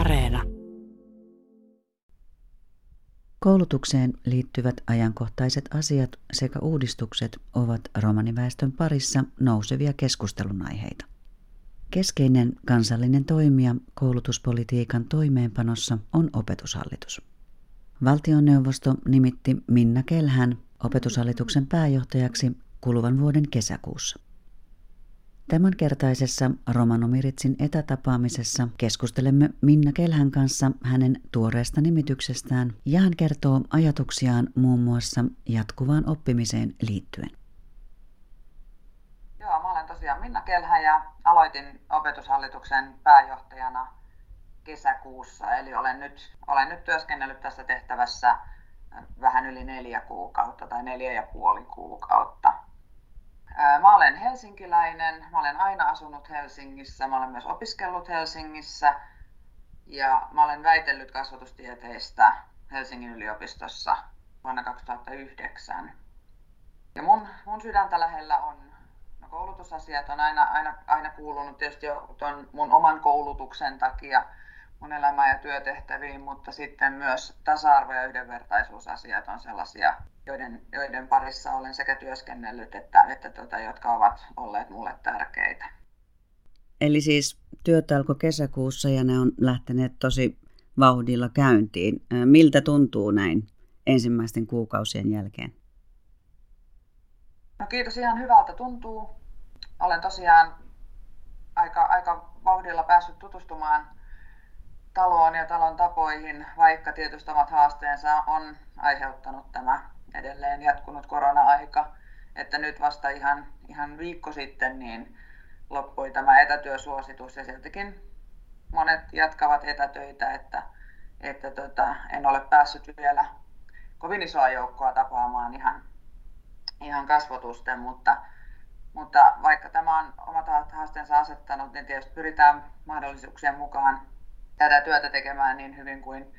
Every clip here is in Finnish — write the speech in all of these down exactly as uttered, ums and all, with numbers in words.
Areena. Koulutukseen liittyvät ajankohtaiset asiat sekä uudistukset ovat romaniväestön parissa nousevia keskustelunaiheita. Keskeinen kansallinen toimija koulutuspolitiikan toimeenpanossa on Opetushallitus. Valtioneuvosto nimitti Minna Kelhän Opetushallituksen pääjohtajaksi kuluvan vuoden kesäkuussa. Tämänkertaisessa Romano Miritsin etätapaamisessa keskustelemme Minna Kelhän kanssa hänen tuoreesta nimityksestään ja hän kertoo ajatuksiaan muun muassa jatkuvaan oppimiseen liittyen. Joo, mä olen tosiaan Minna Kelhä ja aloitin Opetushallituksen pääjohtajana kesäkuussa, eli olen nyt, olen nyt työskennellyt tässä tehtävässä vähän yli neljä kuukautta tai neljä ja puoli kuukautta. Mä olen helsinkiläinen, mä olen aina asunut Helsingissä, mä olen myös opiskellut Helsingissä ja mä olen väitellyt kasvatustieteistä Helsingin yliopistossa vuonna kaksituhattayhdeksän. Ja mun, mun sydäntä lähellä on, no koulutusasiat on aina, aina, aina kuulunut tietysti jo ton mun oman koulutuksen takia mun elämään ja työtehtäviin, mutta sitten myös tasa-arvo- ja yhdenvertaisuusasiat on sellaisia, joiden, joiden parissa olen sekä työskennellyt, että, että tuota, jotka ovat olleet mulle tärkeitä. Eli siis työt alkoi kesäkuussa ja ne on lähteneet tosi vauhdilla käyntiin. Miltä tuntuu näin ensimmäisten kuukausien jälkeen? No kiitos, ihan hyvältä tuntuu. Olen tosiaan aika, aika vauhdilla päässyt tutustumaan taloon ja talon tapoihin, vaikka tietysti omat haasteensa on aiheuttanut tämä edelleen jatkunut korona-aika, että nyt vasta ihan, ihan viikko sitten niin loppui tämä etätyösuositus ja siltikin monet jatkavat etätöitä, että, että tota, en ole päässyt vielä kovin isoa joukkoa tapaamaan ihan, ihan kasvotusten, mutta, mutta vaikka tämä on omat haasteensa asettanut, niin tietysti pyritään mahdollisuuksien mukaan tätä työtä tekemään niin hyvin kuin,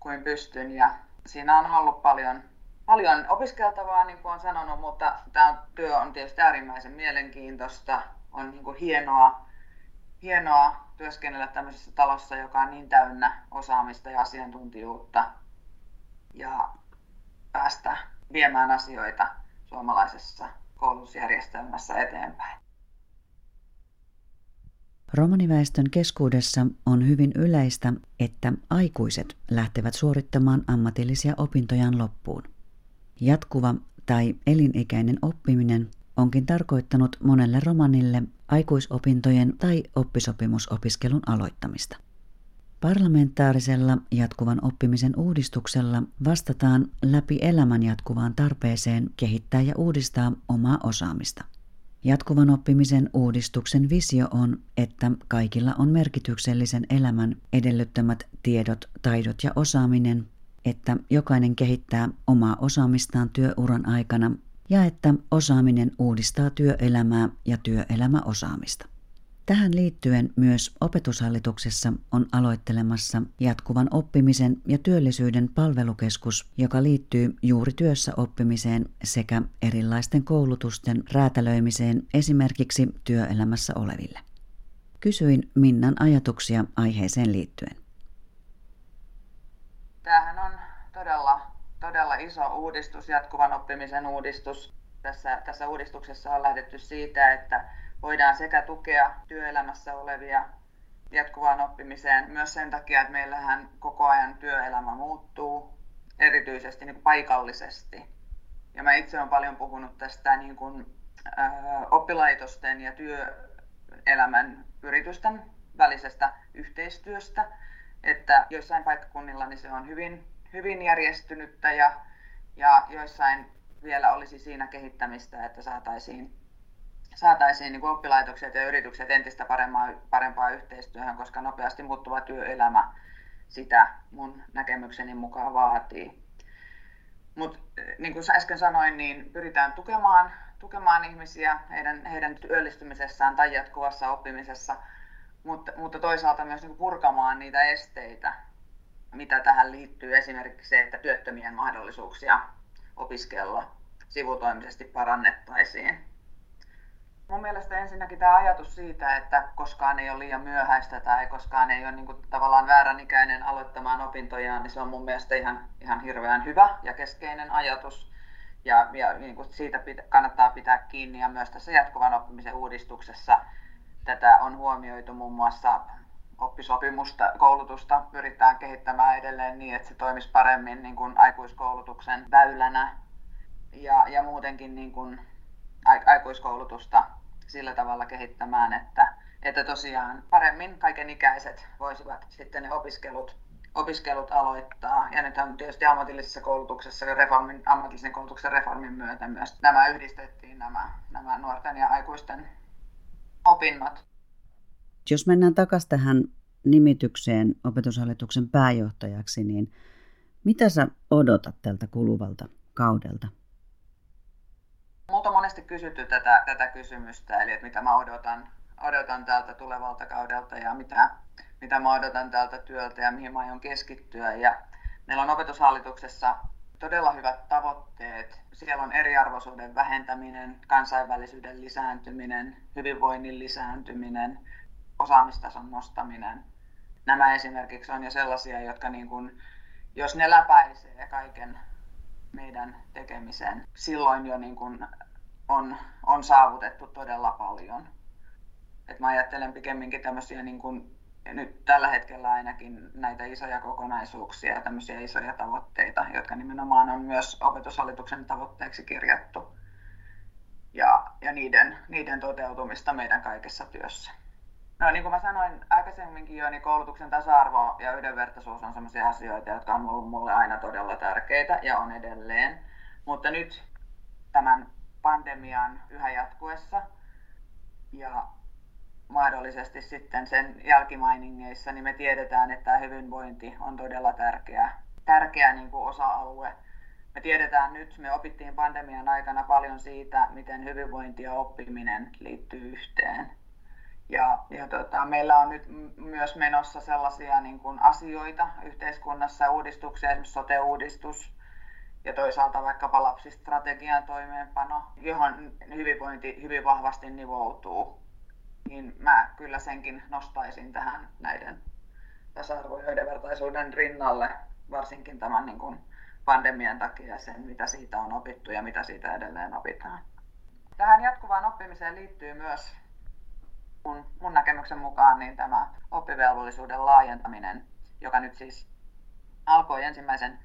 kuin pystyn ja siinä on ollut paljon, paljon opiskeltavaa, niin kuin olen sanonut, mutta tämä työ on tietysti äärimmäisen mielenkiintoista. On niin kuin hienoa, hienoa työskennellä tämmöisessä talossa, joka on niin täynnä osaamista ja asiantuntijuutta ja päästä viemään asioita suomalaisessa koulutusjärjestelmässä eteenpäin. Romaniväestön keskuudessa on hyvin yleistä, että aikuiset lähtevät suorittamaan ammatillisia opintojaan loppuun. Jatkuva tai elinikäinen oppiminen onkin tarkoittanut monelle romanille aikuisopintojen tai oppisopimusopiskelun aloittamista. Parlamentaarisella jatkuvan oppimisen uudistuksella vastataan läpi elämän jatkuvaan tarpeeseen kehittää ja uudistaa omaa osaamista. Jatkuvan oppimisen uudistuksen visio on, että kaikilla on merkityksellisen elämän edellyttämät tiedot, taidot ja osaaminen, että jokainen kehittää omaa osaamistaan työuran aikana ja että osaaminen uudistaa työelämää ja työelämäosaamista. Tähän liittyen myös Opetushallituksessa on aloittelemassa jatkuvan oppimisen ja työllisyyden palvelukeskus, joka liittyy juuri työssä oppimiseen sekä erilaisten koulutusten räätälöimiseen esimerkiksi työelämässä oleville. Kysyin Minnan ajatuksia aiheeseen liittyen. Tämähän on todella, todella iso uudistus, jatkuvan oppimisen uudistus. Tässä, tässä uudistuksessa on lähdetty siitä, että voidaan sekä tukea työelämässä olevia jatkuvaan oppimiseen myös sen takia, että meillähän koko ajan työelämä muuttuu, erityisesti niin kuin paikallisesti. Ja mä itse olen paljon puhunut tästä niin kuin, äh, oppilaitosten ja työelämän yritysten välisestä yhteistyöstä, että joissain paikkakunnilla niin se on hyvin, hyvin järjestynyttä ja, ja joissain vielä olisi siinä kehittämistä, että saataisiin saataisiin niin kuin oppilaitokset ja yritykset entistä parempaa, parempaa yhteistyöhön, koska nopeasti muuttuva työelämä sitä mun näkemykseni mukaan vaatii. Mutta niin kuin äsken sanoin, niin pyritään tukemaan, tukemaan ihmisiä heidän, heidän työllistymisessään tai jatkuvassa oppimisessa, mutta, mutta toisaalta myös niin kuin purkamaan niitä esteitä, mitä tähän liittyy. Esimerkiksi se, että työttömien mahdollisuuksia opiskella sivutoimisesti parannettaisiin. Mun mielestä ensinnäkin tämä ajatus siitä, että koskaan ei ole liian myöhäistä tai koskaan ei ole niin kuin tavallaan vääränikäinen aloittamaan opintojaan, niin se on mun mielestä ihan, ihan hirveän hyvä ja keskeinen ajatus. Ja, ja niin kuin siitä pitä, kannattaa pitää kiinni, ja myös tässä jatkuvan oppimisen uudistuksessa tätä on huomioitu, muun muassa oppisopimusta, koulutusta pyritään kehittämään edelleen niin, että se toimisi paremmin niin kuin aikuiskoulutuksen väylänä ja, ja muutenkin niin kuin aikuiskoulutusta sillä tavalla kehittämään, että, että tosiaan paremmin kaikenikäiset voisivat sitten ne opiskelut, opiskelut aloittaa. Ja nythän tietysti ammatillisessa koulutuksessa ja reformin, ammatillisen koulutuksen reformin myötä myös nämä yhdistettiin, nämä, nämä nuorten ja aikuisten opinnot. Jos mennään takaisin tähän nimitykseen Opetushallituksen pääjohtajaksi, niin mitä sä odotat tältä kuluvalta kaudelta? Multa on monesti kysytty tätä, tätä kysymystä, eli että mitä mä odotan, odotan tältä tulevalta kaudelta ja mitä, mitä mä odotan tältä työltä ja mihin mä aion keskittyä. Ja meillä on Opetushallituksessa todella hyvät tavoitteet. Siellä on eriarvoisuuden vähentäminen, kansainvälisyyden lisääntyminen, hyvinvoinnin lisääntyminen, osaamistason nostaminen. Nämä esimerkiksi on jo sellaisia, jotka niin kuin, jos ne läpäisee kaiken meidän tekemiseen, silloin jo niin kuin on, on saavutettu todella paljon. Et mä ajattelen pikemminkin tämmöisiä, niin kuin, nyt tällä hetkellä ainakin näitä isoja kokonaisuuksia ja tämmöisiä isoja tavoitteita, jotka nimenomaan on myös Opetushallituksen tavoitteeksi kirjattu, ja, ja niiden, niiden toteutumista meidän kaikessa työssä. No niin kuin mä sanoin aikaisemminkin jo, niin koulutuksen tasa-arvo ja yhdenvertaisuus on sellaisia asioita, jotka on ollut mulle aina todella tärkeitä ja on edelleen. Mutta nyt tämän pandemian yhä jatkuessa ja mahdollisesti sitten sen jälkimainingeissa, niin me tiedetään, että hyvinvointi on todella tärkeä, tärkeä niin kuin osa-alue. Me tiedetään nyt, me opittiin pandemian aikana paljon siitä, miten hyvinvointi ja oppiminen liittyy yhteen. Ja, ja tota, meillä on nyt myös menossa sellaisia niin kuin asioita yhteiskunnassa, uudistuksia, esimerkiksi sote-uudistus ja toisaalta vaikkapa lapsistrategian toimeenpano, johon hyvinvointi hyvin vahvasti nivoutuu. Niin mä kyllä senkin nostaisin tähän näiden tasa-arvo- ja yhdenvertaisuuden rinnalle, varsinkin tämän niin kuin pandemian takia, sen mitä siitä on opittu ja mitä siitä edelleen opitaan. Tähän jatkuvaan oppimiseen liittyy myös Mun, mun näkemyksen mukaan niin tämä oppivelvollisuuden laajentaminen, joka nyt siis alkoi ensimmäisen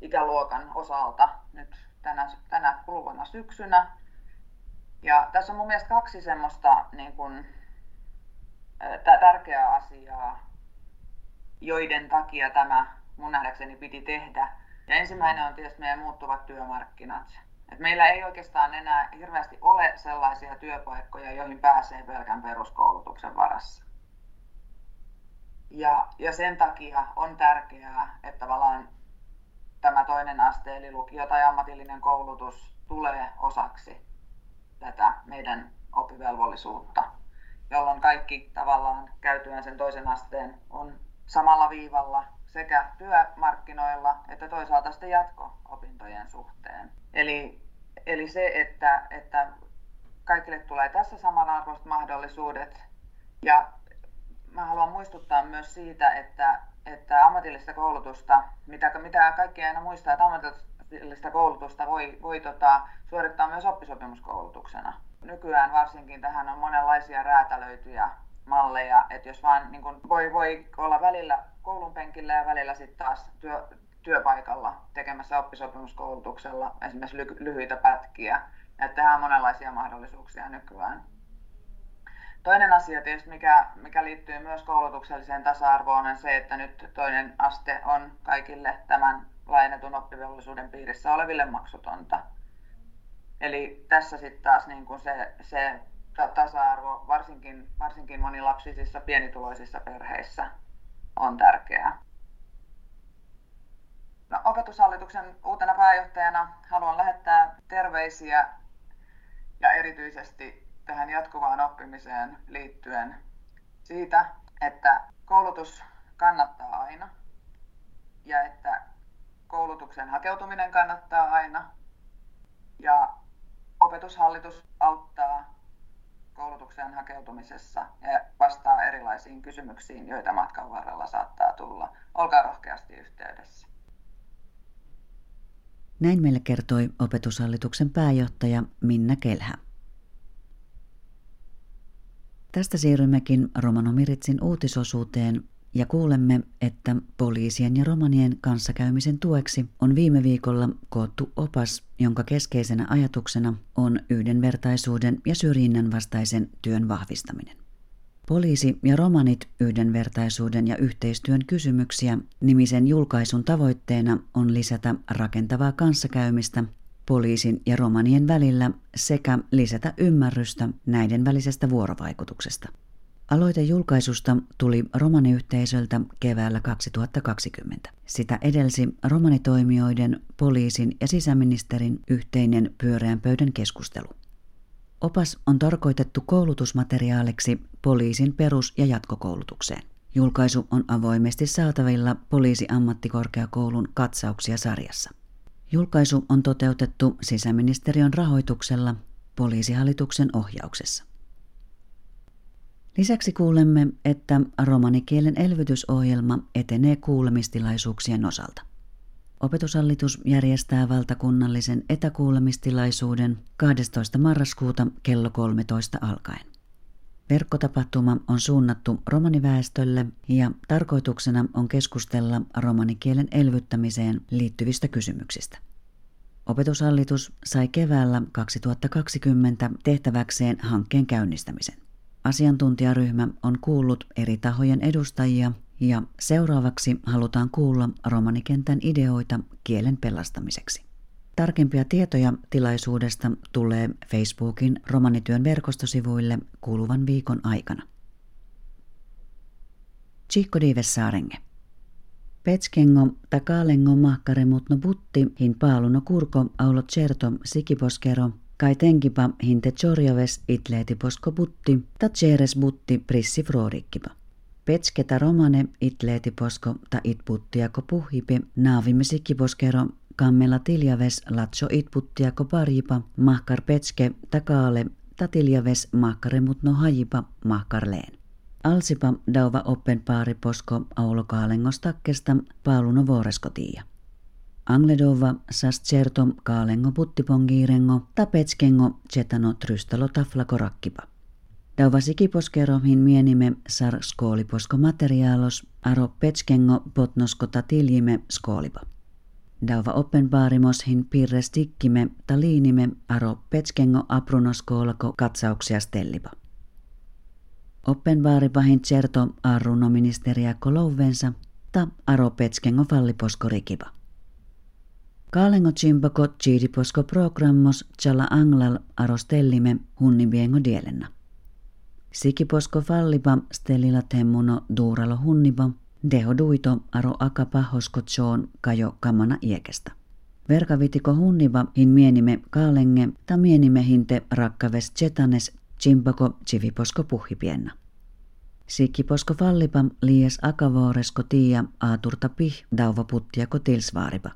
ikäluokan osalta nyt tänä, tänä kuluvana syksynä. Ja tässä on mun mielestä kaksi semmoista niin kun, ä, tärkeää asiaa, joiden takia tämä mun nähdäkseni piti tehdä. Ja ensimmäinen on tietysti meidän muuttuvat työmarkkinat. Et meillä ei oikeastaan enää hirveästi ole sellaisia työpaikkoja, joihin pääsee pelkän peruskoulutuksen varassa. Ja, ja sen takia on tärkeää, että tavallaan tämä toinen aste, eli lukio tai ammatillinen koulutus, tulee osaksi tätä meidän oppivelvollisuutta, jolloin kaikki tavallaan käytyään sen toisen asteen on samalla viivalla sekä työmarkkinoilla että toisaalta sitten jatko-opintojen suhteen. Eli, eli se, että, että kaikille tulee tässä samanarvoiset mahdollisuudet, ja mä haluan muistuttaa myös siitä, että, että ammatillista koulutusta, mitä, mitä kaikki aina muistaa, että ammatillista koulutusta voi, voi tota, suorittaa myös oppisopimuskoulutuksena. Nykyään varsinkin tähän on monenlaisia räätälöityjä malleja, että jos vaan niin kun voi, voi olla välillä koulun penkillä ja välillä sitten taas työ, työpaikalla tekemässä oppisopimuskoulutuksella esimerkiksi ly- lyhyitä pätkiä. Että tehdään monenlaisia mahdollisuuksia nykyään. Toinen asia tietysti, mikä, mikä liittyy myös koulutukselliseen tasa-arvoon, on se, että nyt toinen aste on kaikille tämän laajennetun oppivelvollisuuden piirissä oleville maksutonta. Eli tässä sitten taas niin kun se, se tasa-arvo, varsinkin, varsinkin monilapsisissa pienituloisissa perheissä, on tärkeää. No, Opetushallituksen uutena pääjohtajana haluan lähettää terveisiä ja erityisesti tähän jatkuvaan oppimiseen liittyen siitä, että koulutus kannattaa aina ja että koulutuksen hakeutuminen kannattaa aina ja Opetushallitus auttaa koulutukseen hakeutumisessa ja vastaa erilaisiin kysymyksiin, joita matkan varrella saattaa tulla. Olkaa rohkeasti yhteydessä. Näin meille kertoi Opetushallituksen pääjohtaja Minna Kelhä. Tästä siirrymmekin Romano Miritsin uutisosuuteen ja kuulemme, että poliisien ja romanien kanssakäymisen tueksi on viime viikolla koottu opas, jonka keskeisenä ajatuksena on yhdenvertaisuuden ja syrjinnän vastaisen työn vahvistaminen. Poliisi ja romanit yhdenvertaisuuden ja yhteistyön kysymyksiä -nimisen julkaisun tavoitteena on lisätä rakentavaa kanssakäymistä poliisin ja romanien välillä sekä lisätä ymmärrystä näiden välisestä vuorovaikutuksesta. Aloite julkaisusta tuli romaniyhteisöltä keväällä kaksituhattakaksikymmentä. Sitä edelsi romanitoimijoiden, poliisin ja sisäministerin yhteinen pyöreän pöydän keskustelu. Opas on tarkoitettu koulutusmateriaaliksi poliisin perus- ja jatkokoulutukseen. Julkaisu on avoimesti saatavilla poliisiammattikorkeakoulun katsauksia sarjassa. Julkaisu on toteutettu sisäministeriön rahoituksella poliisihallituksen ohjauksessa. Lisäksi kuulemme, että romanikielen elvytysohjelma etenee kuulemistilaisuuksien osalta. Opetushallitus järjestää valtakunnallisen etäkuulemistilaisuuden kahdestoista marraskuuta kello kolmetoista alkaen. Verkkotapahtuma on suunnattu romaniväestölle ja tarkoituksena on keskustella romanikielen elvyttämiseen liittyvistä kysymyksistä. Opetushallitus sai keväällä kaksituhattakaksikymmentä tehtäväkseen hankkeen käynnistämisen. Asiantuntijaryhmä on kuullut eri tahojen edustajia ja seuraavaksi halutaan kuulla romanikentän ideoita kielen pelastamiseksi. Tarkempia tietoja tilaisuudesta tulee Facebookin romanityön verkostosivuille kuluvan viikon aikana. Chico dives saarenge. Petskengo takalengo mahkaremutno butti hin paaluno kurko aulo certo sikiposkero kai tenkipa hinte chorjaves itleeti posko butti ta ceres butti prissi froorikkipa. Petsketa romane itleeti posko ta itbuttiako puhipi naavimme sikiposkero kammela tiljaves latso itputtiako parjipa mahkar petske takaale ta tiljaves mahkaremutno hajipa mahkarleen. Alsipa dauva oppen paari posko aulokaalengostakkesta paaluno vuoreskotia. Angledova sas certo kaalengo puttipongiirengo ta petskengo cetano trystalo taflako rakkipa. Dauva sikiposkerohin mienime sar skooliposko materiaalos aro petskengo potnosko ta tiljime skoolipa. Dauva oppenbaarimoshin pirres tikkime ta liinime aro petskengo aprunoskoolako katsauksia stellipa. Oppenbaaripahin certo arrunoministeriakko louvensa ta aro petskengo falliposko rikipa. Kaalengo tsimpako tsiidiposko programmos tsala anglal aro stellime hunnibiengo dielenna. Sikiposko fallipa stelila temmuno duuralo hunnipa deho duito aro akapahosko tsoon kajo kamana iekesta. Verkavitiko hunnipa hin mienime kaalenge ta mienime hinte rakkaves tsetanes tsimpako tsiviposko puhipienna. Sikiposko fallipa liies akavooresko tiia aaturta pih dauvaputtiako tilsvaaripa.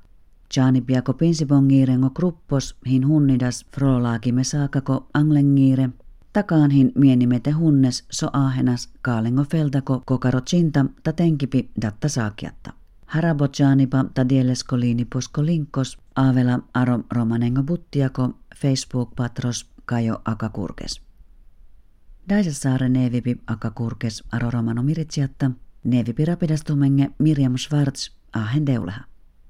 Jaanipiako pinsibongiirengo gruppos hin hunnidas frolaakime saakako anglengiire, takaanhin mienimete hunnes so aahenas kaalengo feltako kokaro tsinta ta tenkipi datta saakiatta. Harabo jaanipa ta dielesko liiniposko linkkos, aavela aro romanengo buttiako, Facebook-patros kajo akakurkes. Daisessaare neevipi akakurkes aro romano miritsiatta, neevipi rapidastumenge Mirjam Schwartz aahen deuleha.